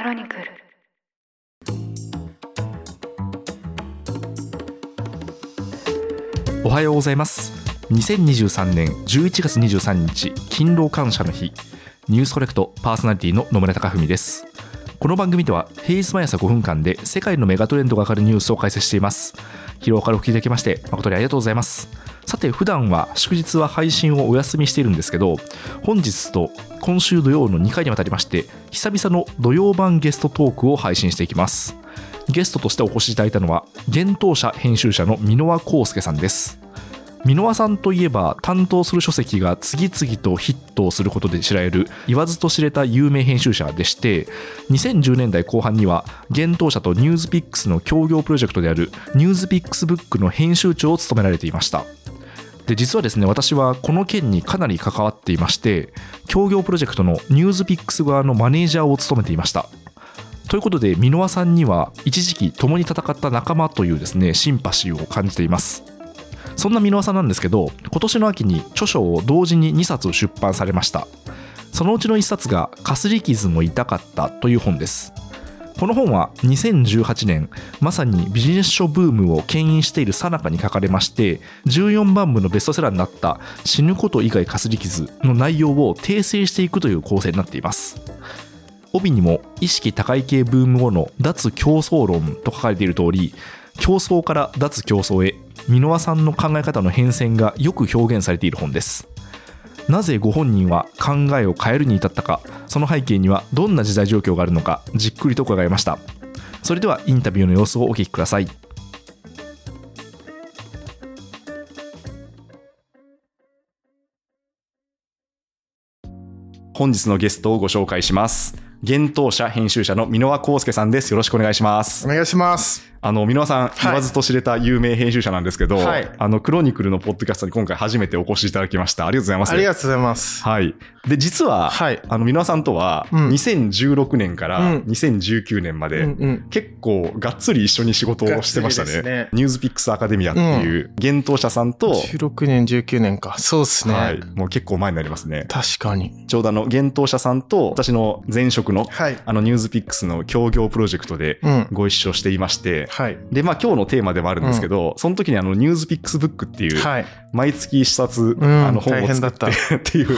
クロニクル。おはようございます。2023年11月23日勤労感謝の日、ニュースコネクトパーソナリティの野村貴文です。この番組では平日毎朝5分間で世界のメガトレンドが上がるニュースを解説しています。疲労からお聞きいただきまして誠にありがとうございます。さて、普段は祝日は配信をお休みしているんですけど、本日と今週土曜の2回にわたりまして久々の土曜版ゲストトークを配信していきます。ゲストとしてお越しいただいたのは幻冬舎編集者の箕輪康介さんです。箕輪さんといえば、担当する書籍が次々とヒットをすることで知られる言わずと知れた有名編集者でして、2010年代後半には幻冬舎とニューズピックスの協業プロジェクトであるニューズピックスブックの編集長を務められていました。で、実はですね、私はこの件にかなり関わっていまして、協業プロジェクトのニューズピックス側のマネージャーを務めていました。ということで、箕輪さんには一時期共に戦った仲間というですね、シンパシーを感じています。そんな箕輪さんなんですけど、今年の秋に著書を同時に2冊出版されました。そのうちの1冊がかすり傷も痛かったという本です。この本は2018年、まさにビジネス書ブームを牽引している最中に書かれまして、14番部のベストセラーになった死ぬこと以外かすり傷の内容を訂正していくという構成になっています。帯にも意識高い系ブーム後の脱競争論と書かれている通り、競争から脱競争へ、箕輪さんの考え方の変遷がよく表現されている本です。なぜご本人は考えを変えるに至ったか、その背景にはどんな時代状況があるのか、じっくりと伺いました。それではインタビューの様子をお聞きください。本日のゲストをご紹介します。幻冬舎編集者の箕輪康介さんです。よろしくお願いします。お願いします。箕輪さん、言わずと知れた有名編集者なんですけど、はい、クロニクルのポッドキャストに今回初めてお越しいただきました。ありがとうございます。ありがとうございます。はい、で実は、はい、箕輪さんとは2016年から2019年まで、結構がっつり一緒に仕事をしてましたね。ニュースピックスアカデミアっていう幻冬舎さんと、16年19年か、そうですね、はい、もう結構前になりますね。確かにちょうど幻冬舎さんと私の前職の、はい、ニュースピックスの協業プロジェクトでご一緒していまして、はい、でまあ今日のテーマでもあるんですけど、その時にニュースピックスブックっていう、はい、毎月一冊本を作ってっていう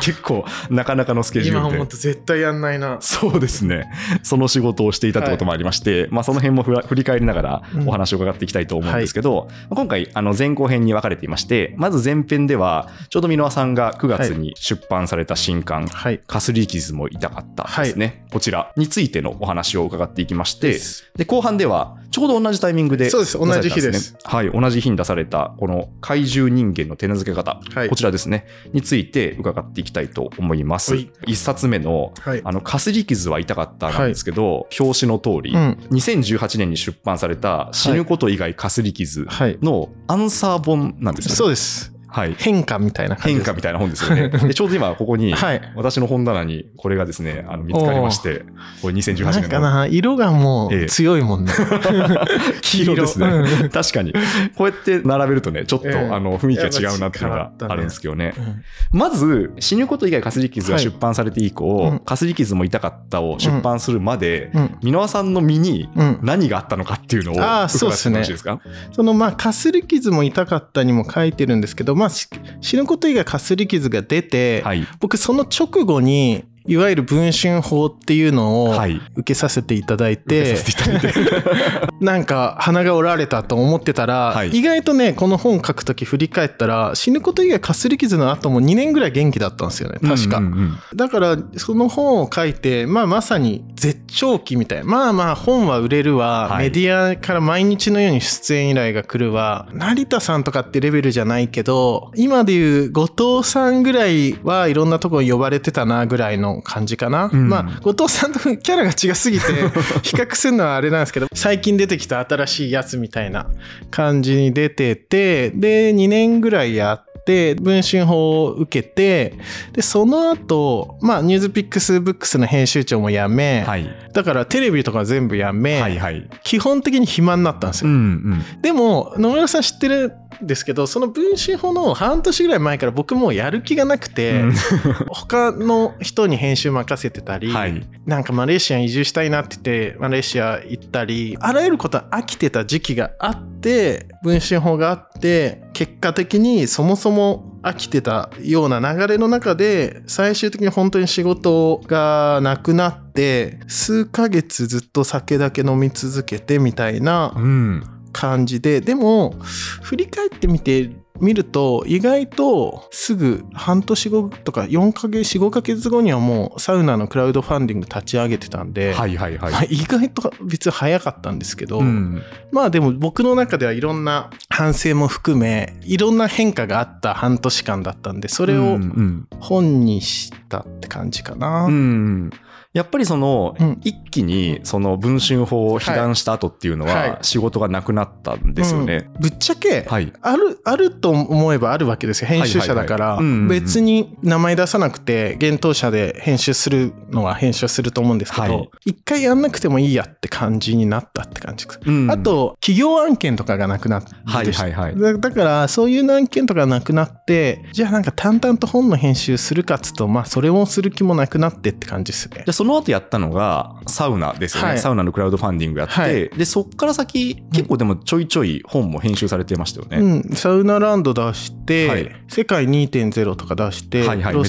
結構なかなかのスケジュールで、今思って絶対やんないな。そうですね、その仕事をしていたってこともありまして、はい、まあ、その辺も振り返りながらお話を伺っていきたいと思うんですけど、はい、今回前後編に分かれていまして、まず前編ではちょうど箕輪さんが9月に出版された新刊、はい、かすり傷も痛かったですね、はい、こちらについてのお話を伺っていきまして、で後半ではちょうど同じタイミングで、そうです、同じ日です、はい、同じ日に出されたこの怪獣人間の手なずけ方、はい、こちらですねについて伺っていきたいと思います。1冊目の、はい、かすり傷は痛かったなんですけど、はい、表紙の通り、2018年に出版された死ぬこと以外かすり傷のアンサー本なんですよね、はいはい、そうです、はい、変化みたいな感じ、変化みたいな本ですよね。でちょうど今ここに、はい、私の本棚にこれがですね、見つかりまして、これ2018年のかな、色がもう強いもんね、黄色ですね、うん、確かにこうやって並べるとね、ちょっと、雰囲気が違うなっていうのがあるんですけどね、うん、まず死ぬこと以外かすり傷が出版されて以降、はい、かすり傷も痛かったを出版するまで、箕輪さんの身に何があったのかっていうのを伺ってもよろしいですか。そのかすり傷も痛かったにも書いてるんですけど、死ぬこと以外かすり傷が出て、はい、僕その直後にいわゆる文春法っていうのを受けさせていただいて、なんか鼻が折られたと思ってたら、はい、意外とね、この本書くとき振り返ったら死ぬこと以外かすり傷の後も2年ぐらい元気だったんですよね、確か、だからその本を書いて、まさに絶頂期みたいな、本は売れるわ、はい、メディアから毎日のように出演依頼が来るわ、成田さんとかってレベルじゃないけど今でいう後藤さんぐらいはいろんなとこに呼ばれてたなぐらいの感じかな、後藤さんとキャラが違すぎて比較するのはあれなんですけど、最近出てきた新しいやつみたいな感じに出てて、で2年ぐらいやってで文春法を受けて、でその後、ニュースピックスブックスの編集長も辞め、はい、だからテレビとか全部辞め、はいはい、基本的に暇になったんですよ、でも野村さん知ってるですけど、その分身法の半年ぐらい前から僕もやる気がなくて、うん、他の人に編集任せてたり、はい、なんかマレーシアに移住したいなって言ってマレーシア行ったり、あらゆること飽きてた時期があって、分身法があって、結果的にそもそも飽きてたような流れの中で最終的に本当に仕事がなくなって、数ヶ月ずっと酒だけ飲み続けてみたいな、うん感じで、でも振り返ってみると意外とすぐ半年後とか4ヶ月後にはもうサウナのクラウドファンディング立ち上げてたんで、はいはいはい、まあ、意外と別に早かったんですけど、うん、まあでも僕の中ではいろんな反省も含めいろんな変化があった半年間だったんで、それを本にしたって感じかな、うんうん、やっぱりその、うん、一気にその文春法を被弾した後っていうのは仕事がなくなったんですよね、はいはい、うん、ぶっちゃけ、はい、あると思えばあるわけですよ、編集者だから別に名前出さなくて厳冬者で編集するのは編集すると思うんですけど、はい、一回やんなくてもいいやって感じになったって感じです、うん、あと企業案件とかがなくなって、はいはいはい、だからそういう案件とかなくなって、じゃあなんか淡々と本の編集するかっつうと、まあそれをする気もなくなってって感じですね。じゃあその後やったのがサウナですよね、はい、サウナのクラウドファンディングやって、はい、でそっから先結構でもちょいちょい本も編集されてましたよね、うん、サウナランド出して、はい、世界 2.0 とか出して、はいはい、プロ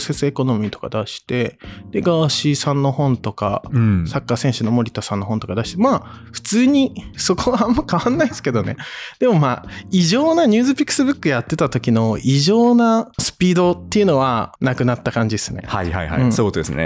セスエコノミーとか出して、でガーシーさんの本とか、うん、サッカー選手の森田さんの本とか出して、まあ普通にそこはあんま変わんないですけどねでもまあ異常なニュースピックスブックやってた時の異常なスピードっていうのはなくなった感じですね。はいはいはい、うん、そういうことですね。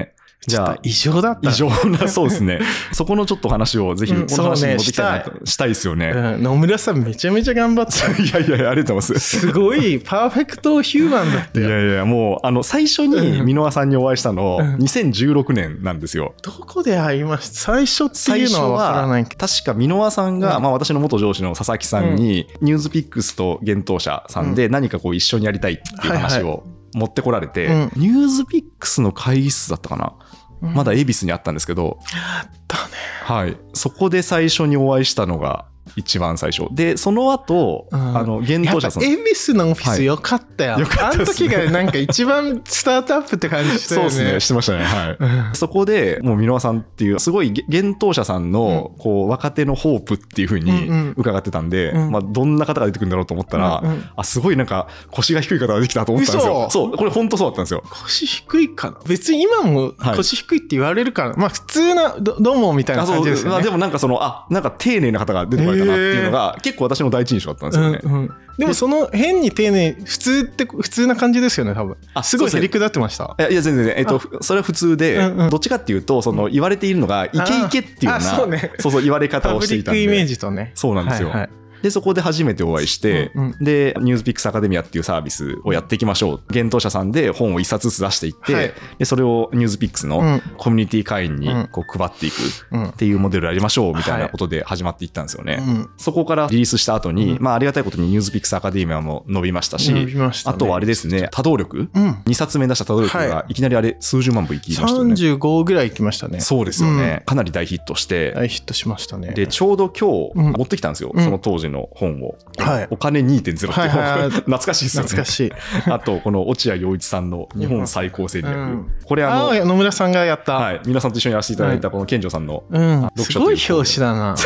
じゃあ異常だった。異常な、そうですね。そこのちょっと話をぜひこの話に持ってきたいなと、うん、したいですよね、うん。野村さんめちゃめちゃ頑張った。いやいやありがとうございます。すごいパーフェクトヒューマンだったよ。いやいやもう最初に箕輪さんにお会いしたの、うん、2016年なんですよ。どこで会いました。最初っていうのはわからないけど。確か箕輪さんが、うん、まあ私の元上司の佐々木さんに、うん、ニュースピックスと厳冬者さんで何かこう一緒にやりたいっていう話を、はいはい、持ってこられて、うん、ニュースピックスの会議室だったかな、うん、まだ恵比寿にあったんですけど、あったね、はい、そこで最初にお会いしたのが一番最初で、その後、うん、厳冬者さん、恵比寿のオフィス良かったよ、はい、よかったですね、あの時がなんか一番スタートアップって感じしたよねそうですね、してましたね、はい、そこでもう箕輪さんっていうすごい厳冬者さんのこう若手のホープっていう風に伺ってたんで、うんうん、まあ、どんな方が出てくるんだろうと思ったら、うんうん、あ、すごいなんか腰が低い方ができたと思ったんですよ。そう、これ本当そうだったんですよ。腰低いかな、別に今も腰低いって言われるから、はい、まあ普通な どうもみたいな感じですよね。まあ、でもなんかそのなんか丁寧な方が出てくるかなっていうのが結構私の第一印象だったんですよね、うんうん、でもその変に丁寧、普通な感じですよね多分。あ、すごいへりくだってました。いや全然、それは普通で、うんうん、どっちかっていうとその言われているのがイケイケっていうような、そうね、そうそう言われ方をしていたんでパブリックイメージとね、そうなんですよ、はいはい、でそこで初めてお会いして、うんうん、でニュースピックスアカデミアっていうサービスをやっていきましょう、厳冬者さんで本を一冊ずつ出していって、はい、でそれをニュースピックスのコミュニティ会員にこう配っていくっていうモデルをやりましょうみたいなことで始まっていったんですよね、はい、うん、そこからリリースした後に、うん、まあ、ありがたいことにニュースピックスアカデミアも伸びましたし、伸びましたね、あとはあれですね、多動力、うん、2冊目出した多動力がいきなりあれ数十万部いきましたよね、35ぐらいいきましたね。そうですよね、うん、かなり大ヒットして、大ヒットしましたね。でちょうど今日持ってきたんですよ、うん、その当時の本を、はい、お金 2.0 っていう本、はい、懐かしいですよね、懐かしいあとこの落合陽一さんの日本最高戦略、うん、これ野村さんがやった、はい、皆さんと一緒にやらせていただいたこの健丈さんの、うん、読書という、すごい表紙だな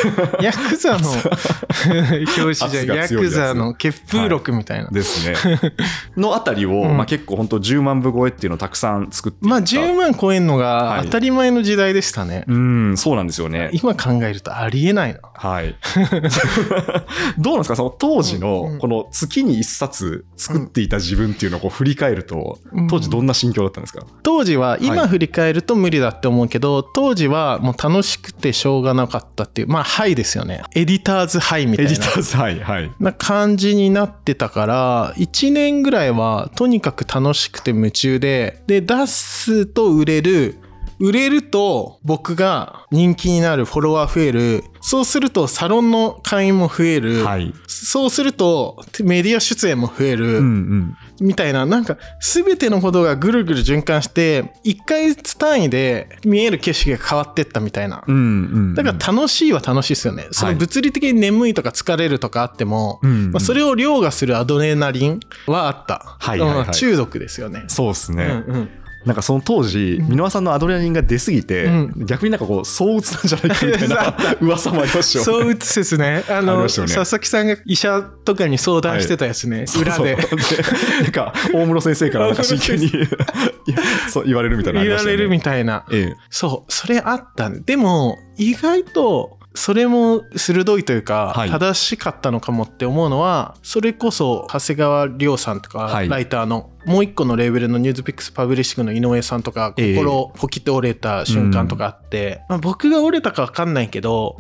ヤクザの表紙じゃん、ヤクザの血風録みたいな、はい、ですねのあたりを、うん、まあ、結構本当10万部超えっていうのをたくさん作っていった、まあ、10万超えんのが当たり前の時代でしたね、はい、うん、そうなんですよね。今考えるとありえないな、はいどうなんですか、その当時のこの月に一冊作っていた自分っていうのをこう振り返ると、当時どんな心境だったんですか？当時は今振り返ると無理だって思うけど、はい、当時はもう楽しくてしょうがなかったっていう、まあハイですよね、エディターズハイみたいな、エディターズハイ、はい、な感じになってたから、1年ぐらいはとにかく楽しくて夢中で、で出すと売れると僕が人気になる、フォロワー増える、そうするとサロンの会員も増える、はい、そうするとメディア出演も増える、うんうん、みたいな、なんか全てのことがぐるぐる循環して1回単位で見える景色が変わってったみたいな、うんうんうん、だから楽しいは楽しいですよね。その物理的に眠いとか疲れるとかあっても、はい、まあ、それを凌駕するアドレナリンはあった、はいはいはい、中毒ですよね。そうですね、うんうん、なんかその当時箕輪さんのアドレナリンが出すぎて、うん、逆になんかこう躁鬱なんじゃないかみたいな噂もありましたよね。躁鬱ですね。佐々木さんが医者とかに相談してたやつね、はい、裏でなんか大室先生からなんか真剣にそう言われるみたいな、ね、言われるみたいな、ええ、そうそれあった、ね、でも意外とそれも鋭いというか正しかったのかもって思うのは、それこそ長谷川亮さんとかライターのもう一個のレーベルのニュースピックスパブリッシングの井上さんとか心ポキッと折れた瞬間とかあって、まあ僕が折れたか分かんないけど、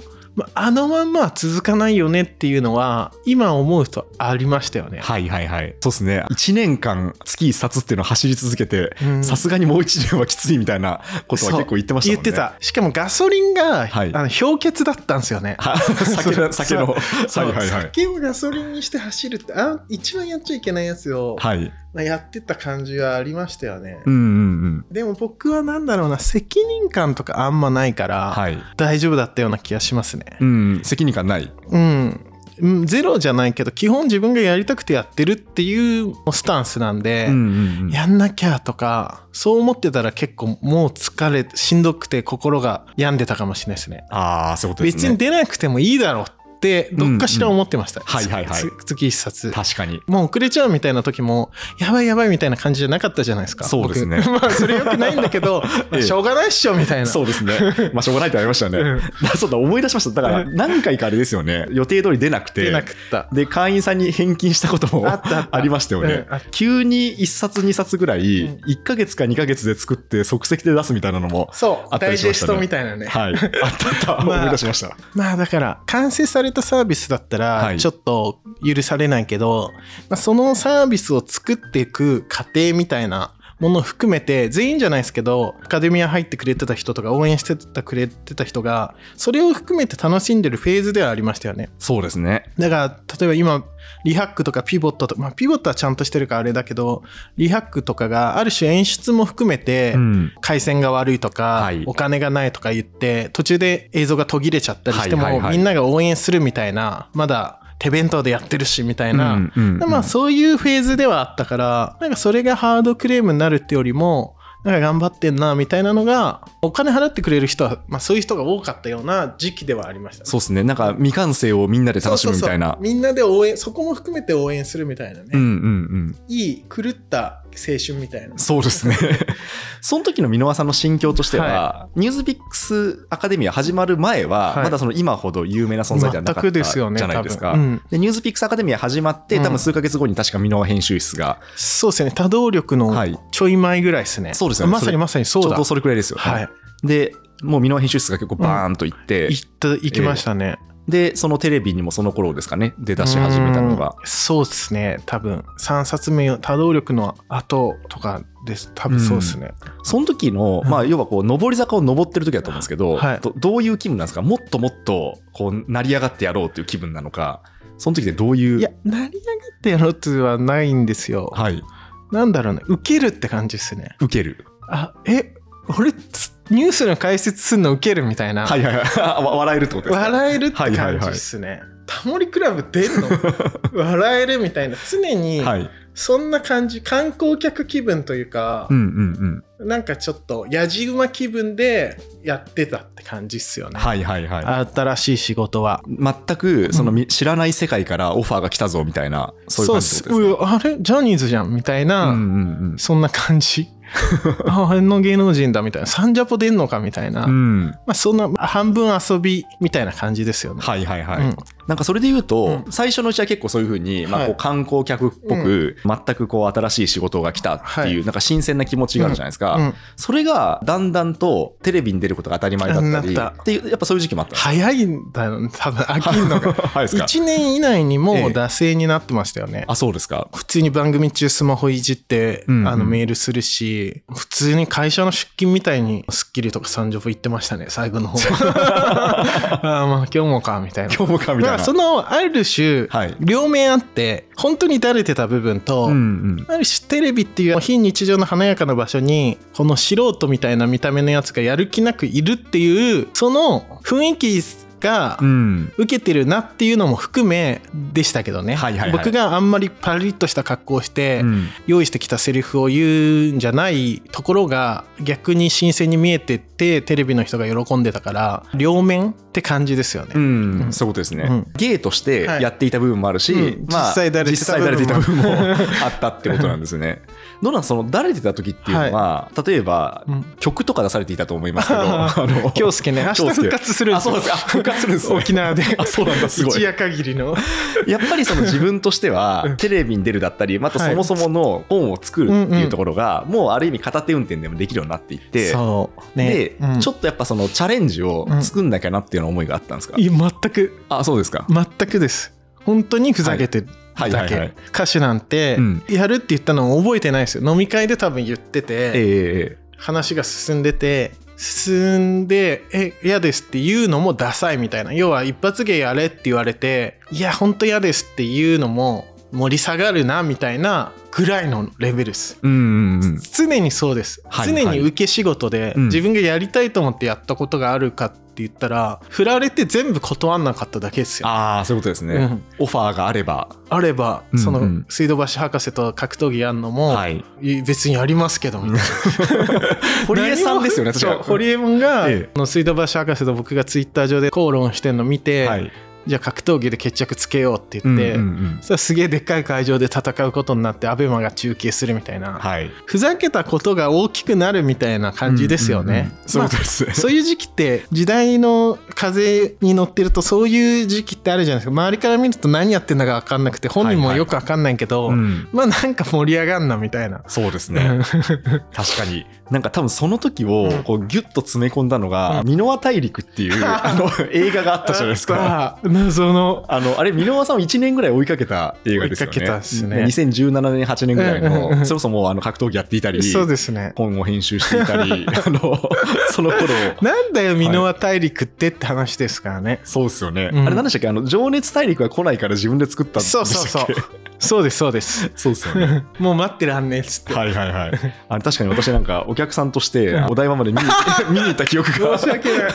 あのまんま続かないよねっていうのは今思うとありましたよね。はいはいはい、そうですね。1年間月1冊っていうのを走り続けて、さすがにもう1年はきついみたいなことは結構言ってましたもんね。言ってた。しかもガソリンが、はい、氷結だったんですよね。酒の酒をガソリンにして走るって一番やっちゃいけないやつを、はい、まあ、やってた感じはありましたよね、うんうんうん、でも僕はなんだろうな、責任感とかあんまないから、はい、大丈夫だったような気がしますね。うん、責任感ない、うん、ゼロじゃないけど基本自分がやりたくてやってるっていうスタンスなんで、うんうんうん、やんなきゃとかそう思ってたら結構もう疲れしんどくて心が病んでたかもしれないですね。ああ、そういうことですね。別に出なくてもいいだろうってどっかしら思ってました、うんうん、はいはいはい、月一冊。確かにもう遅れちゃうみたいな時もやばいやばいみたいな感じじゃなかったじゃないですか。そうですねまあそれよくないんだけど、まあ、しょうがないっしょみたいな、ええ、そうですね、まあ、しょうがないってありましたね、うん、そうだ、思い出しました。だから何回かあれですよね、予定通り出なくて出なくったで会員さんに返金したことも ありましたよね、うん、急に1冊2冊ぐらい1ヶ月か2ヶ月で作って即席で出すみたいなのもあったりしましたね。そう、ダイジェストみたいなね、はい、あった、まあ、思い出しました。まあだから完成されたサービスだったらちょっと許されないけど、はい、まあ、そのサービスを作っていく過程みたいなものを含めて全員じゃないですけどアカデミア入ってくれてた人とか応援してたくれてた人がそれを含めて楽しんでるフェーズではありましたよね。そうですね。だから例えば今リハックとかピボットとか、まあ、ピボットはちゃんとしてるからあれだけどリハックとかがある種演出も含めて、うん、回線が悪いとか、はい、お金がないとか言って途中で映像が途切れちゃったりしても、はいはいはい、みんなが応援するみたいな、まだ手弁当でやってるしみたいな、うんうんうん、まあそういうフェーズではあったから、なんかそれがハードクレームになるってよりもなんか頑張ってんなみたいなのがお金払ってくれる人は、まあ、そういう人が多かったような時期ではありましたね。そうですね。なんか未完成をみんなで楽しむみたいな、そうそうそう、みんなで応援、そこも含めて応援するみたいなね、うんうんうん、いい狂った青春みたいな。そうですねその時の箕輪さんの心境としては、はい、ニュースピックスアカデミア始まる前は、はい、まだその今ほど有名な存在ではなかったじゃないですか。でニュースピックスアカデミア始まって、うん、多分数ヶ月後に確か箕輪編集室が、そうですね、多動力のちょい前ぐらいですね、はい、そうですね、まさにまさにそうだ、ちょうどそれくらいですよね、はい、でもう箕輪編集室が結構バーンと行って、うん、行きましたね、でそのテレビにもその頃ですかね出だし始めたのが。そうですね、多分3冊目多動力の後とかです、多分そうですね、うん、その時の、まあ、要はこう上り坂を上ってる時だと思うんですけど、はい、どういう気分なんですか。もっともっとこう成り上がってやろうっていう気分なのか、その時でどういう。いや、成り上がってやろうってはないんですよ、はい、なんだろうね、ウケるって感じですね。ウケる、あ、俺ニュースの解説するのウケるみたいな、はいはいはい、笑えるってことですか。笑えるって感じですね、はいはいはい、タモリクラブ出るの笑えるみたいな、常にそんな感じ、観光客気分というか、うんうんうん、なんかちょっとやじ馬気分でやってたって感じっすよね、はいはいはい、新しい仕事は全くその、うん、知らない世界からオファーが来たぞみたいな、そういう感じですね。そう、あれジャニーズじゃんみたいな、うんうんうん、そんな感じあれの芸能人だみたいな、サンジャポ出んのかみたいな、うん、まあ、そんな半分遊びみたいな感じですよね。はいはいはい、うん、なんかそれで言うと、うん、最初のうちは結構そういう風に、まあ、こう観光客っぽく、はい、全くこう新しい仕事が来たっていう、うん、なんか新鮮な気持ちがあるじゃないですか、はい、うんうん、それがだんだんとテレビに出ることが当たり前だったりっていう、やっぱそういう時期もあったんです。早いんだよ多分飽きるのが1年以内にもう惰性になってましたよね、ええ、あ、そうですか。普通に番組中スマホいじって、うんうん、メールするし、普通に会社の出勤みたいにスッキリとかサンジョブ行ってましたね、最後の方あ、まあ今日もかみたいな、今日もかみたいな、からそのある種両面あって本当にだれてた部分と、ある種テレビっていう非日常の華やかな場所にこの素人みたいな見た目のやつがやる気なくいるっていうその雰囲気が受けてるなっていうのも含めでしたけどね、はいはいはい、僕があんまりパリッとした格好をして用意してきたセリフを言うんじゃないところが逆に新鮮に見えててテレビの人が喜んでたから両面って感じですよね、うんうん、そういうことですね、うん、芸としてやっていた部分もあるし、はいうんまあ、実際だれてた部分もあったってことなんですねどうなんそのだれてた時っていうのは、はい、例えば、うん、曲とか出されていたと思いますけど京介ね明日復活するんですよ。あ、そうですか。するんですね、沖縄で一夜限りのやっぱりその自分としてはテレビに出るだったりまたそもそもの本を作るっていうところがもうある意味片手運転でもできるようになっていってそう、ね、で、うん、ちょっとやっぱそのチャレンジを作んなきゃなっていうの思いがあったんですか。いや全く。あ、そうですか。全くです。本当にふざけて、はいはいはいはい、歌手なんてやるって言ったのを覚えてないですよ。飲み会で多分言ってて、話が進んで嫌ですって言うのもダサいみたいな、要は一発芸やれって言われていや本当嫌ですっていうのも盛り下がるなみたいなぐらいのレベルです。うんうん、常にそうです、はいはい、常に受け仕事で自分がやりたいと思ってやったことがあるかって言ったら、振られて全部断んなかっただけですよ。ああ、そういうことですね、うん、オファーがあれば、うんうん、その水道橋博士と格闘技やんのも、はい、別にやりますけどみたいな、うん、堀江さんですよね。確かに堀江もんが、水道橋博士と僕がツイッター上で口論してんの見て、はい、じゃあ格闘技で決着つけようって言って、それはすげえでっかい会場で戦うことになってアベマが中継するみたいな、はい、ふざけたことが大きくなるみたいな感じですよね。そういう時期って時代の風に乗ってるとそういう時期ってあるじゃないですか。周りから見ると何やってんだか分かんなくて本人もよく分かんないけど、はいはいうん、まあなんか盛り上がんなみたいな。そうですね確かになんか多分その時をこうギュッと詰め込んだのが箕輪大陸っていう映画があったじゃないですかあれ箕輪さんを1年ぐらい追いかけた映画ですよね。追いかけたですね。2017年8年ぐらいの、そもそも格闘技やっていたりそうです、ね、本を編集していたりその頃なんだよ箕輪大陸ってって話ですからね。そうですよね、うん、あれ何でしたっけ、情熱大陸は来ないから自分で作ったんでしたっけ。そうですそうですよねもう待ってらんねえっつってはいはいはいあれ確かに私なんかお客さんとしてお台場まで見に行った記憶が申し訳ない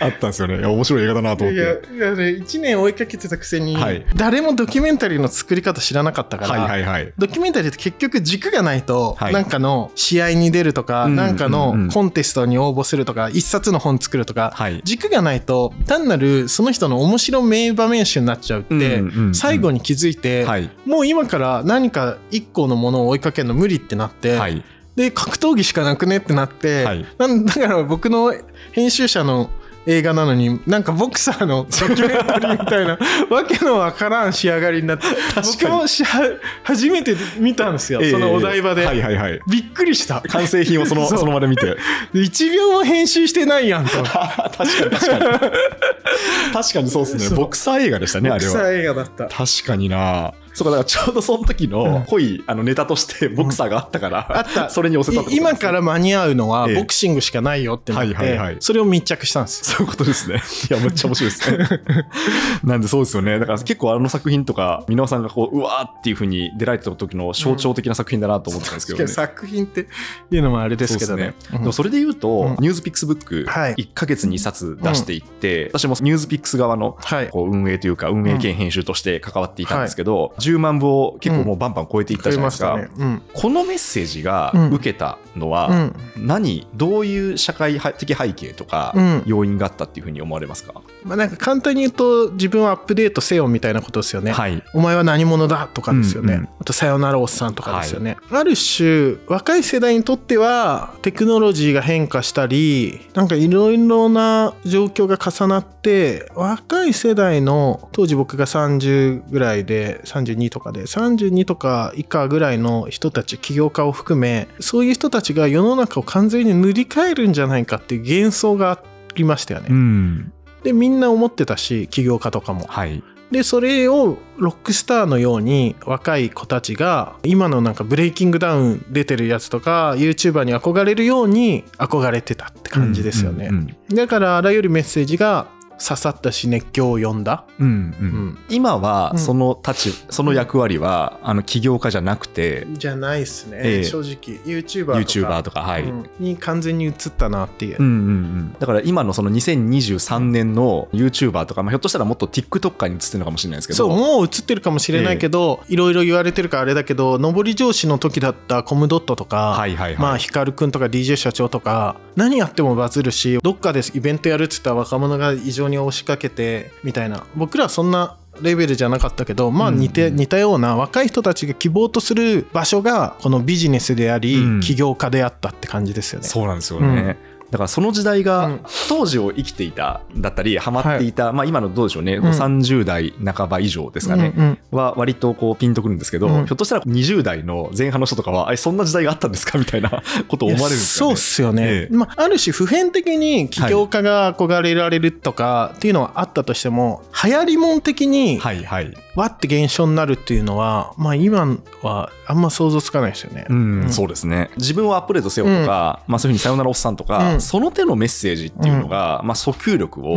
あったんですよね。いや面白い映画だなと思っていや1年追いかけてたくせに、はい、誰もドキュメンタリーの作り方知らなかったから、はいはいはい、ドキュメンタリーって結局軸がないと、はい、なんかの試合に出るとか、うんうんうん、なんかのコンテストに応募するとか一冊の本作るとか、はい、軸がないと単なるその人の面白名場面集になっちゃうって、うんうんうん、最後に気づいて、はい、もう今から何か一個のものを追いかけるの無理ってなって、はい、で格闘技しかなくねってなって、はい、だから僕の編集者の映画なのになんかボクサーのドキュメンタリーみたいなわけのわからん仕上がりになって僕も初めて見たんですよ、そのお台場で、はいはいはい、びっくりした。完成品をその場で見て1秒も編集してないやんと確かに確かにそうですね。ボクサー映画でしたね。あれはボクサー映画だった。確かにな。そうか、だからちょうどその時の濃いネタとしてボクサーがあったから、うん、あったそれに寄せたってことですね。今から間に合うのはボクシングしかないよってなって、はいはいはい、それを密着したんです。そういうことですね。いやめっちゃ面白いですねなんでそうですよね。だから結構作品とか箕輪さんがこううわーっていう風に出られてた時の象徴的な作品だなと思ってたんですけどね、うん、作品っていうのもあれですけど ね、うん、でもそれで言うと、うん、ニュースピックスブック1ヶ月に2冊出していって、うん、私もニュースピックス側のこう運営というか運営兼編集として関わっていたんですけど、はい、10万部を結構もうバンバン超えていったじゃないですか、ねうん、このメッセージが受けたのはどういう社会的背景とか要因があったっていうふうに思われますか。まあ、なんか簡単に言うと自分をアップデートせよみたいなことですよね、はい、お前は何者だとかですよね、うんうん、あとさよならおっさんとかですよね、はい、ある種若い世代にとってはテクノロジーが変化したりなんかいろいろな状況が重なって若い世代の当時僕が30ぐらいで32とかで32とか以下ぐらいの人たち起業家を含めそういう人たちが世の中を完全に塗り替えるんじゃないかっていう幻想がありましたよね、うん、でみんな思ってたし起業家とかも、はい、でそれをロックスターのように若い子たちが今のなんかブレイキングダウン出てるやつとか YouTuber に憧れるように憧れてたって感じですよね、うんうんうん、だからあらゆるメッセージが刺さったし熱狂を呼んだ、うんうんうん、今はその役割は起業家じゃなくてじゃないですね、正直 YouTuber とか、はい、うん、に完全に移ったなっていう、うんうんうん、だから今のその2023年の YouTuber とか、まあ、ひょっとしたらもっと TikToker に移ってるのかもしれないですけど、そうもう移ってるかもしれないけど、いろいろ言われてるからあれだけど、上り上司の時だったコムドットとか、はいはいはい、まあ、ヒカルくんとか DJ 社長とか何やってもバズるし、どっかでイベントやるって言ったら若者が異常に押しかけてみたいな、僕らはそんなレベルじゃなかったけど、まあ 似たような若い人たちが希望とする場所がこのビジネスであり、うん、起業家であったって感じですよね。そうなんですよね、うん、だからその時代が当時を生きていただったりハマっていた、はい、まあ、今のどうでしょうね、うん、30代半ば以上ですかね、うんうん、は割とこうピンとくるんですけど、うん、ひょっとしたら20代の前半の人とかはそんな時代があったんですかみたいなことを思われるんですよね。そうっすよね、まあ、ある種普遍的に起業家が憧れられるとかっていうのはあったとしても、はい、流行りもん的にわって現象になるっていうのは、まあ、今はあんま想像つかないですよね、うんうん、そうですね。自分をアップデートせよとか、うん、まあ、そういうふうにさよならおっさんとか、うん、その手のメッセージっていうのが、まあ、訴求力を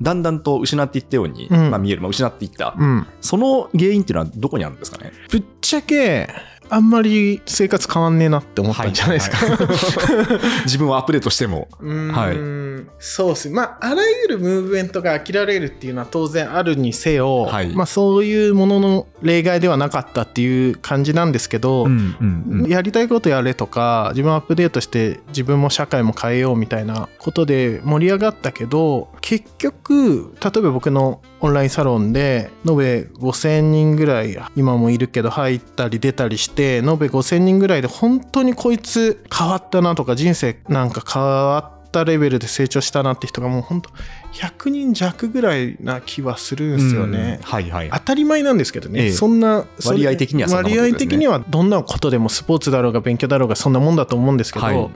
だんだんと失っていったように、まあ見える、まあ、失っていった、うん、その原因っていうのはどこにあるんですかね。ぶっちゃけあんまり生活変わんねえなって思ったんじゃないですか、はいはい、自分をアップデートしても、はい、そうですね、まあ、あらゆるムーブメントが飽きられるっていうのは当然あるにせよ、はい、まあ、そういうものの例外ではなかったっていう感じなんですけど、うんうんうん、やりたいことやれとか自分をアップデートして自分も社会も変えようみたいなことで盛り上がったけど、結局例えば僕のオンラインサロンで延べ5000人ぐらい今もいるけど入ったり出たりして、延べ5000人ぐらいで本当にこいつ変わったなとか人生なんか変わったレベルで成長したなって人がもう本当100人弱ぐらいな気はするんですよね、うん、はいはい、当たり前なんですけどね、そんな割合的にはそんなことですね。割合的にはどんなことでもスポーツだろうが勉強だろうがそんなもんだと思うんですけど、はい、ま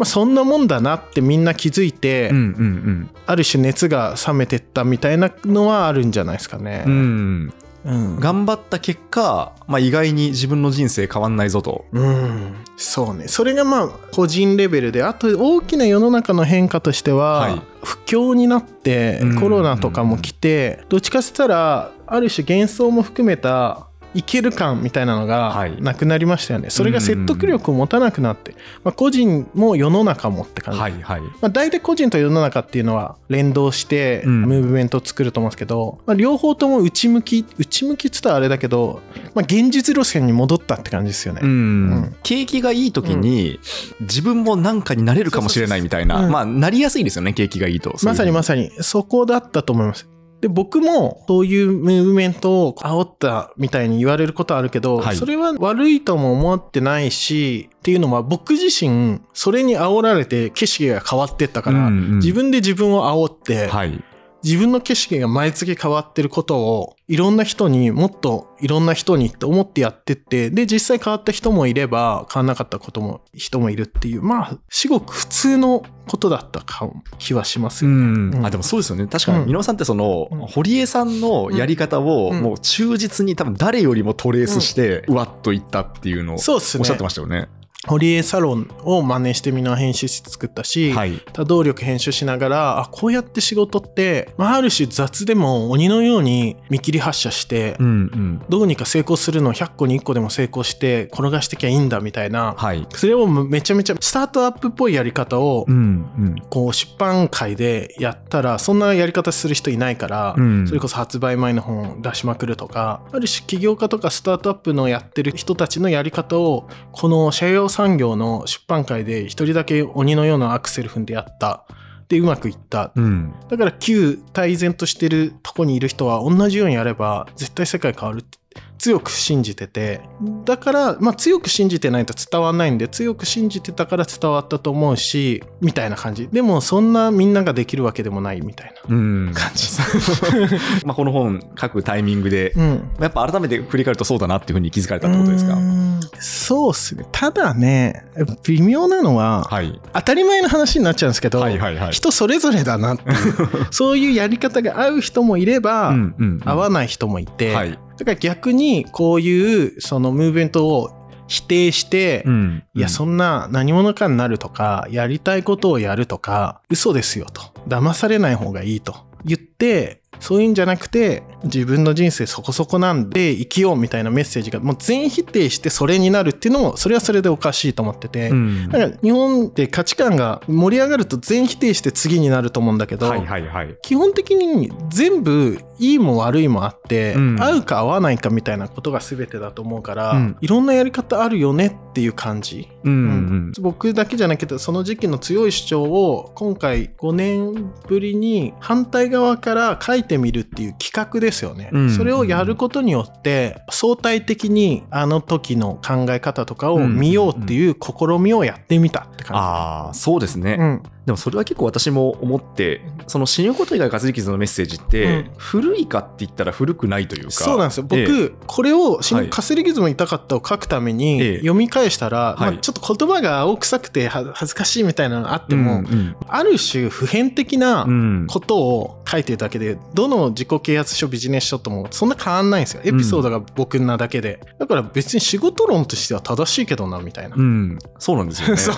あ、そんなもんだなってみんな気づいて、うんうんうん、ある種熱が冷めてったみたいなのはあるんじゃないですかね、うん、うん、頑張った結果、まあ、意外に自分の人生変わんないぞと、うん、そうね、それがまあ個人レベルで、あと大きな世の中の変化としては、はい、不況になってコロナとかも来て、どっちかしたらある種幻想も含めたいける感みたいなのがなくなりましたよね、はい、それが説得力を持たなくなって、うんうん、まあ、個人も世の中もって感じ、はいはい、まあ、大体個人と世の中っていうのは連動してムーブメントを作ると思うんですけど、まあ、両方とも内向きって言ったらあれだけど、まあ、現実路線に戻ったって感じですよね、うんうん、景気がいい時に自分も何かになれるかもしれないみたいな、まあなりやすいんですよね、景気がいいと。まさにまさにそこだったと思います。で、僕もそういうムーブメントを煽ったみたいに言われることはあるけど、はい、それは悪いとも思ってないしっていうのは、僕自身それに煽られて景色が変わってったから、うんうん、自分で自分を煽って、はい、自分の景色が毎月変わってることをいろんな人にもっといろんな人にって思ってやってって、で実際変わった人もいれば変わんなかったことも人もいるっていう、まあ至極普通のことだった気はしますよね、うんうん、あ、でもそうですよね。確かに箕輪さんってその、うん、堀江さんのやり方をもう忠実に多分誰よりもトレースしてうわっといったっていうのをおっしゃってましたよね、うんうん、堀江サロンを真似してみんな編集室作ったし、はい、多動力編集しながら、あ、こうやって仕事って、まあ、ある種雑でも鬼のように見切り発車して、うんうん、どうにか成功するのを100個に1個でも成功して転がしてきゃいいんだみたいな、はい、それをめちゃめちゃスタートアップっぽいやり方を、うんうん、こう出版会でやったらそんなやり方する人いないから、うん、それこそ発売前の本を出しまくるとか、ある種起業家とかスタートアップのやってる人たちのやり方をこの社用産業の出版会で一人だけ鬼のようなアクセル踏んでやったでうまくいった、うん、だから旧対然としてるとこにいる人は同じようにやれば絶対世界変わるって強く信じてて、だから、まあ、強く信じてないと伝わんないんで強く信じてたから伝わったと思うしみたいな感じで、もそんなみんなができるわけでもないみたいな感じまあこの本書くタイミングで、うん、やっぱ改めて振り返るとそうだなっていうふうに気づかれたってことですか。そうですね。ただね、微妙なのは、はい、当たり前の話になっちゃうんですけど、はいはいはい、人それぞれだなってそういうやり方が合う人もいれば、うんうんうん、合わない人もいて、はい、だから逆にこういうそのムーブメントを否定して、うんうん、いやそんな何者かになるとかやりたいことをやるとか嘘ですよと、騙されない方がいいと、言って、そういうんじゃなくて、自分の人生そこそこなんで生きようみたいなメッセージがもう全否定してそれになるっていうのもそれはそれでおかしいと思ってて、うん、だから日本って価値観が盛り上がると全否定して次になると思うんだけど、はいはいはい、基本的に全部いいも悪いもあって、うん、合うか合わないかみたいなことが全てだと思うから、うん、いろんなやり方あるよねっていう感じ、うんうん、僕だけじゃなくてその時期の強い主張を今回5年ぶりに反対側から書いてみるっていう企画ですよね、うんうんうん、それをやることによって相対的にあの時の考え方とかを見ようっていう試みをやってみたって感じ、うんうんうん、ああそうですね、うん、でもそれは結構私も思って、その死ぬこと以外ガズリキズのメッセージって古いかって言ったら古くないというか、そうなんですよ。僕、これを死ぬガズリキズムに痛かったを書くために読み返したら、まあ、ちょっと言葉が青臭くて恥ずかしいみたいなのがあっても、うんうん、ある種普遍的なことを書いてるだけで、どの自己啓発書ビジネス書ともそんな変わんないんですよ。エピソードが僕なだけで、うん、だから別に仕事論としては正しいけどなみたいな、うん、そうなんですよねそう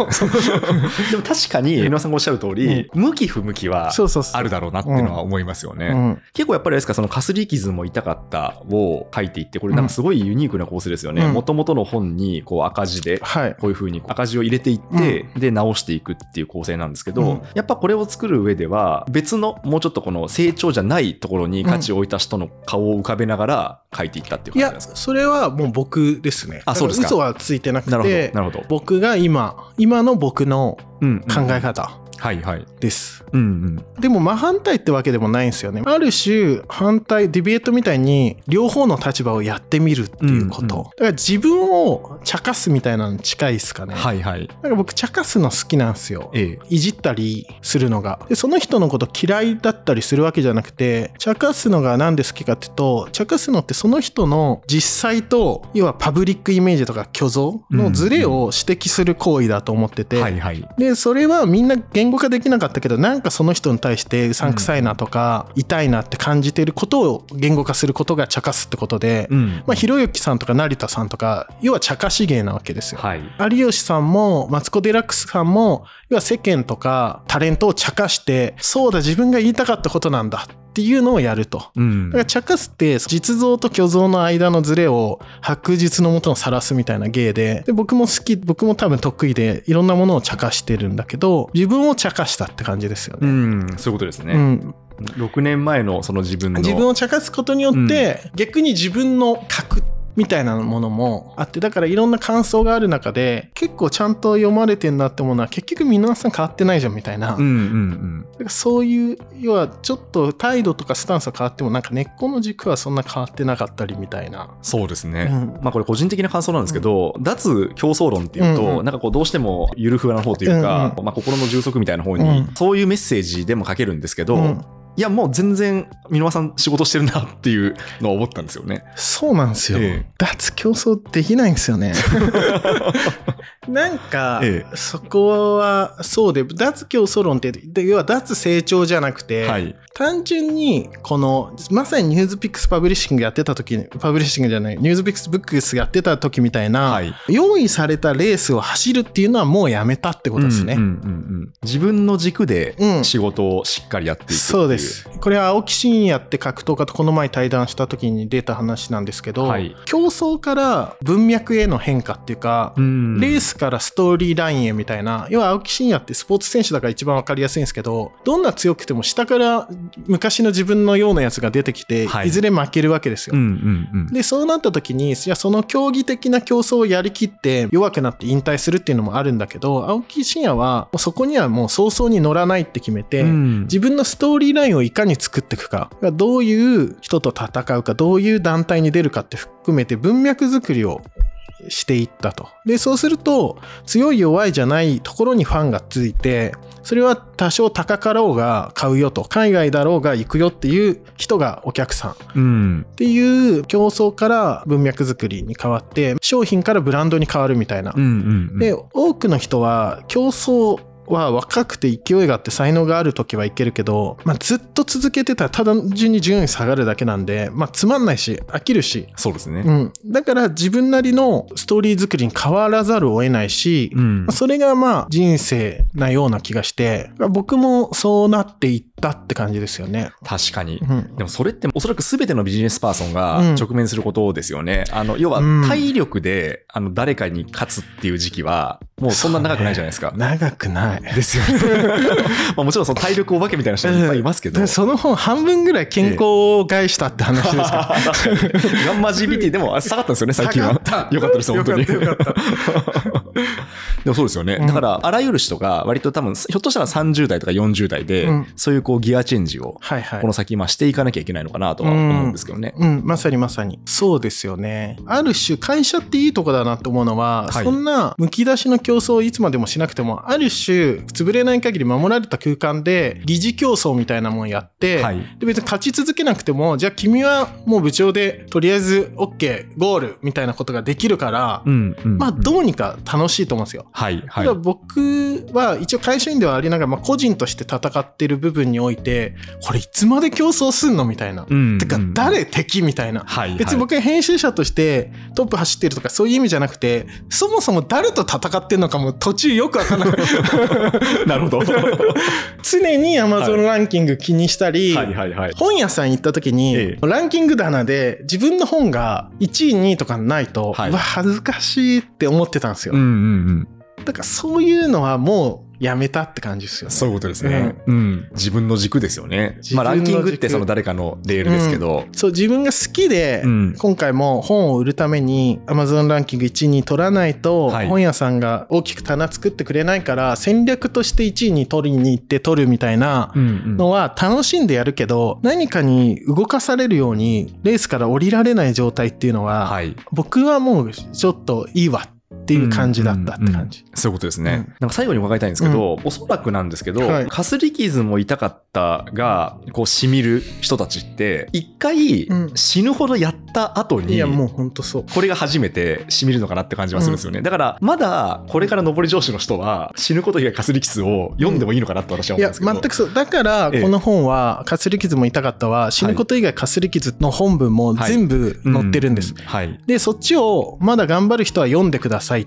でも確かに皆さんがおっしゃる通り、うん、向き不向きはあるだろうなっていうのは思いますよね、うんうん、結構やっぱりですか、そのガズリキズムも痛かったを書いていって、これなんかすごいユニークな構成ですよね。もともとの本にこう赤字で、はい、こういう風に赤字を入れていって、うん、で直していくっていう構成なんですけど、うん、やっぱこれを作る上では別のもうちょっとこの成長じゃないところに価値を置いた人の顔を浮かべながら書いていったっていう感じですか。いやそれはもう僕ですね。あ、そうですか。嘘はついてなくて、なるほど僕が今の僕の考え方、うんうんはいはいです、うんうん、でも真反対ってわけでもないんですよね。ある種反対ディベートみたいに両方の立場をやってみるっていうこと、うんうん、だから自分を茶化すみたいなのに近いですかね。はいはい。だから僕茶化すの好きなんですよ、いじったりするのが。でその人のこと嫌いだったりするわけじゃなくて、茶化すのがなんで好きかっていうと、茶化すのってその人の実際と要はパブリックイメージとか虚像のズレを指摘する行為だと思ってて、うんうんはいはい、でそれはみんな言語化できなかったけど、なんかその人に対してうさんくさいなとか、うん、痛いなって感じていることを言語化することが茶化すってことで、うんまあ、ひろゆきさんとか成田さんとか要は茶化し芸なわけですよ、はい、有吉さんもマツコ・デラックスさんも要は世間とかタレントを茶化して、そうだ自分が言いたかったことなんだっていうのをやると、うん、だから茶化すって実像と虚像の間のズレを白日の下にさらすみたいな芸 で僕も好き、僕も多分得意でいろんなものを茶化してるんだけど、自分を茶化したって感じですよね、うん、そういうことですね、うん6年前のその自分を茶化すことによって、うん、逆に自分の核みたいなものもあって、だからいろんな感想がある中で結構ちゃんと読まれてんなってものは結局皆さん変わってないじゃんみたいな、うんうんうん、だからそういう要はちょっと態度とかスタンスは変わってもなんか根っこの軸はそんな変わってなかったりみたいな。そうですね、うんまあ、これ個人的な感想なんですけど、うん、脱競争論っていうと、うんうん、なんかこうどうしてもゆるふわな方というか、うんうんまあ、心の充足みたいな方に、うん、そういうメッセージでも書けるんですけど、うんいやもう全然箕輪さん仕事してるなっていうのを思ったんですよね。そうなんですよ、脱競争できないんですよねなんか、そこはそうで、脱競争論って要は脱成長じゃなくて、はい、単純にこのまさにニューズピックスパブリッシングやってた時、パブリッシングじゃないニューズピックスブックスやってた時みたいな、はい、用意されたレースを走るっていうのはもうやめたってことですね、うんうんうんうん、自分の軸で仕事をしっかりやっていく、うん、そうです。これは青木真也って格闘家とこの前対談した時に出た話なんですけど、はい、競争から文脈への変化っていうか、うんレースからストーリーラインへみたいな。要は青木真也ってスポーツ選手だから一番分かりやすいんですけど、どんな強くても下から昔の自分のようなやつが出てきて、はい、いずれ負けるわけですよ、うんうんうん、でそうなった時にじゃあその競技的な競争をやりきって弱くなって引退するっていうのもあるんだけど、青木真也はそこにはもう早々に乗らないって決めて、うん、自分のストーリーラインをいかに作っていくか、どういう人と戦うか、どういう団体に出るかって含めて文脈作りをしていったと。でそうすると強い弱いじゃないところにファンがついて、それは多少高かろうが買うよと、海外だろうが行くよっていう人がお客さん、うん、っていう競争から文脈作りに変わって、商品からブランドに変わるみたいな、うんうんうん、で多くの人は競争は若くて勢いがあって才能がある時はいけるけど、まあ、ずっと続けてたら単純に順位下がるだけなんで、まあ、つまんないし飽きるし、そうですね、うん、だから自分なりのストーリー作りに変わらざるを得ないし、うんまあ、それがまあ人生なような気がして、僕もそうなっていってったって感じですよね。確かに、うん、でもそれっておそらく全てのビジネスパーソンが直面することですよね、うん、要は体力で誰かに勝つっていう時期はもうそんな長くないじゃないですか、ね、長くないですよねまあもちろんその体力お化けみたいな人もいっぱいいますけど、その本半分ぐらい健康を害したって話ですか、ガンマ GBT でも下がったんですよね最近は。よかったです本当にでもそうですよね、うん、だからあらゆる人が割と多分ひょっとしたら30代とか40代で、うん、そういうこうギアチェンジをこの先今していかなきゃいけないのかなとは思うんですけどね、うんうん、まさにまさにそうですよね。ある種会社っていいとこだなと思うのは、はい、そんなむき出しの競争をいつまでもしなくても、ある種潰れない限り守られた空間で疑似競争みたいなもんやって、はい、で別に勝ち続けなくても、じゃあ君はもう部長でとりあえず OK ゴールみたいなことができるから、うんうん、まあどうにか楽しいと思うんですよ、はいはい、だから僕は一応会社員ではありながら、まあ、個人として戦ってる部分においてこれいつまで競争すんのみたいな、うんうん、てか誰敵みたいな、はいはい、別に僕は編集者としてトップ走ってるとかそういう意味じゃなくて、そもそも誰と戦ってるのかも途中よくわからないなるほど常に Amazon ランキング気にしたり、はいはいはいはい、本屋さん行った時に、ランキング棚で自分の本が1位2位とかないと、はい、うわ恥ずかしいって思ってたんですよ、うんうんうん、だからそういうのはもうやめたって感じですよね。そういうことですね、うんうん、自分の軸ですよね、まあ、ランキングってその誰かのレールですけど、うん、そう自分が好きで、うん、今回も本を売るために Amazon ランキング1位に取らないと、はい、本屋さんが大きく棚作ってくれないから戦略として1位に取りに行って取るみたいなのは楽しんでやるけど、うんうん、何かに動かされるようにレースから降りられない状態っていうのは、はい、僕はもうちょっといいわっていう感じだったって感じ、うんうんうん、そういうことですね、うん、なんか最後に伺いたいんですけど、うん、おそらくなんですけど、はい、かすり傷も痛かったがこう染みる人たちって一回死ぬほどやった後に、うん、いやもう本当そう、これが初めて染みるのかなって感じはするんですよね、うん、だからまだこれから上り上司の人は死ぬこと以外かすり傷を読んでもいいのかなって私は思うんですけど、いや全くそうだからこの本は、かすり傷も痛かったは死ぬこと以外かすり傷の本文も全部載ってるんです、はいうんはい、でそっちをまだ頑張る人は読んでくださいっ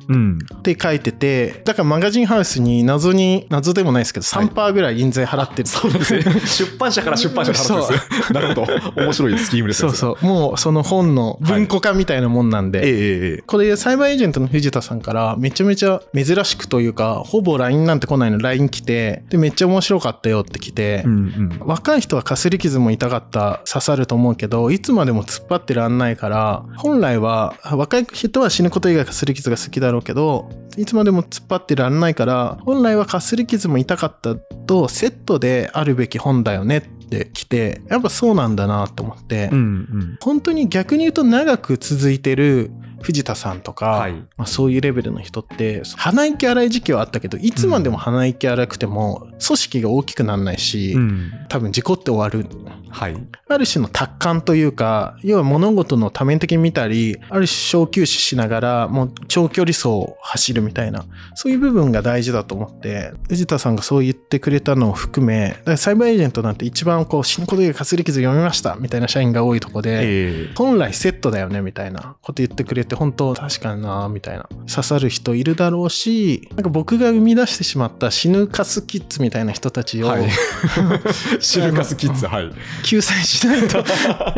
て書いてて、だからマガジンハウスに謎でもないですけど 3% ぐらい印税払ってる、はい、そうですね出版社から出版社払ってるんですよなるほど、面白いスキームですよ。そうそう、もうその本の文庫化みたいなもんなんで、はいこれサイバーエージェントの藤田さんからめちゃめちゃ珍しくというかほぼ LINE なんて来ないの LINE 来て、でめっちゃ面白かったよって来て、うんうん、若い人はかすり傷も痛かった刺さると思うけどいつまでも突っ張ってらんないから、本来は若い人は死ぬこと以外かすり傷が好きだろうけどいつまでも突っ張ってらんないから、本来はかすり傷も痛かったとセットであるべき本だよねってきて、やっぱそうなんだなと思って、うんうん、本当に逆に言うと長く続いてる藤田さんとか、はいまあ、そういうレベルの人って鼻息荒い時期はあったけどいつまでも鼻息荒くても組織が大きくならないし、うん、多分事故って終わる、はい、ある種の達観というか、要は物事の多面的に見たりある種小休止しながらもう長距離走を走るみたいな、そういう部分が大事だと思って、藤田さんがそう言ってくれたのを含め、だからサイバーエージェントなんて一番こう死ぬことでかすり傷読みましたみたいな社員が多いとこで、本来セットだよねみたいなこと言ってくれて本当確かになみたいな、刺さる人いるだろうし、なんか僕が生み出してしまった死ぬカスキッズみたいな人たちを、はい、死ぬカスキッズ、はい、救済しないと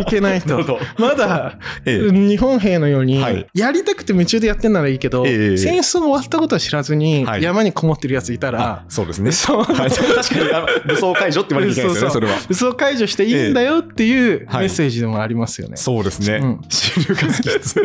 いけないとまだ、日本兵のように、はい、やりたくて夢中でやってんならいいけど、戦争終わったことは知らずに、はい、山にこもってるやついたら、そうですねそう、はい、確かに武装解除って言われていけないですよね。それは武装解除していいんだよっていう、メッセージでもありますよね、はい、そうですね、うん、死ぬカスキッズ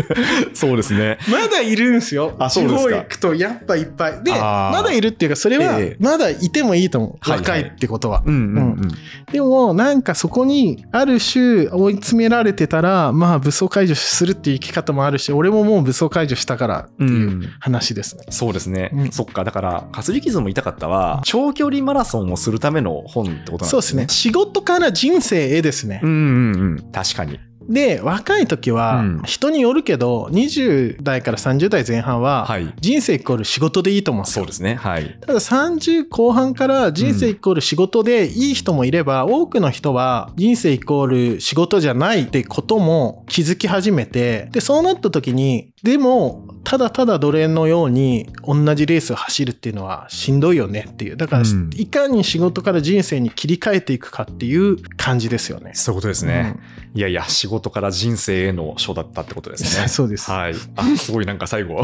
そうですね、まだいるんすよ。あ、そうですか。地方行くとやっぱいっぱいで、まだいるっていうかそれはまだいてもいいと思う、若いってことは、うんうんうん、でもなんかそこにある種追い詰められてたら、まあ武装解除するっていう生き方もあるし、俺ももう武装解除したからっていう話ですね、うん、そうですね、うん、そっか、だからかすり傷も痛かったは長距離マラソンをするための本ってことなんですね。そうですね、仕事から人生へですね、うんうんうん、確かに。で若い時は人によるけど、うん、20代から30代前半は人生イコール仕事でいいと思うんですよ。そうですね、はい、ただ30後半から人生イコール仕事でいい人もいれば、うん、多くの人は人生イコール仕事じゃないってことも気づき始めて、でそうなった時にでもただただ奴隷のように同じレースを走るっていうのはしんどいよねっていう、だからいかに仕事から人生に切り替えていくかっていう感じですよね。そういうことですね、うん、いやいや仕事から人生への書だったってことですね。そうです、はい、あすごいなんか最後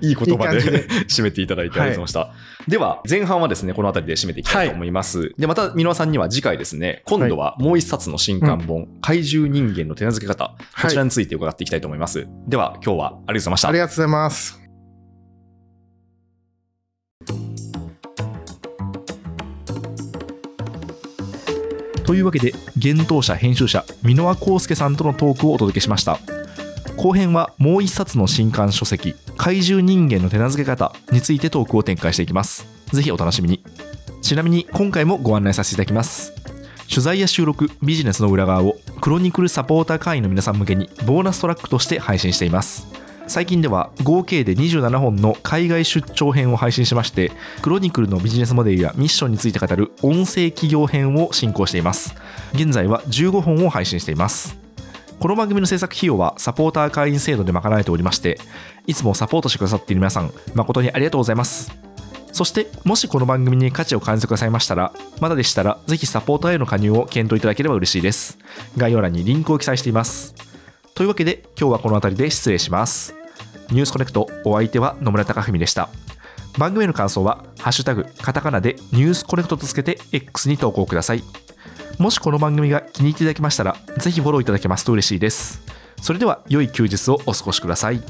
いい言葉で締めていただいてありがとうございました、はい、では前半はですねこの辺りで締めていきたいと思います、はい、でまた箕輪さんには次回ですね今度はもう一冊の新刊本、うん、怪獣人間の手なずけ方、はい、こちらについて伺っていきたいと思います、はい、では今日はありがとうございました。ありがとうございます。というわけで幻冬舎編集者箕輪康介さんとのトークをお届けしました。後編はもう一冊の新刊書籍怪獣人間の手なずけ方についてトークを展開していきます。ぜひお楽しみに。ちなみに今回もご案内させていただきます。取材や収録、ビジネスの裏側をクロニクルサポーター会員の皆さん向けにボーナストラックとして配信しています。最近では合計で27本の海外出張編を配信しまして、クロニクルのビジネスモデルやミッションについて語る音声企業編を進行しています。現在は15本を配信しています。この番組の制作費用はサポーター会員制度で賄えておりまして、いつもサポートしてくださっている皆さん誠にありがとうございます。そしてもしこの番組に価値を感じてくださいましたら、まだでしたらぜひサポーターへの加入を検討いただければ嬉しいです。概要欄にリンクを記載しています。というわけで今日はこの辺りで失礼します。ニュースコネクト、お相手は野村貴文でした。番組への感想はハッシュタグカタカナでニュースコネクトとつけて X に投稿ください。もしこの番組が気に入っていただけましたらぜひフォローいただけますと嬉しいです。それでは良い休日をお過ごしください。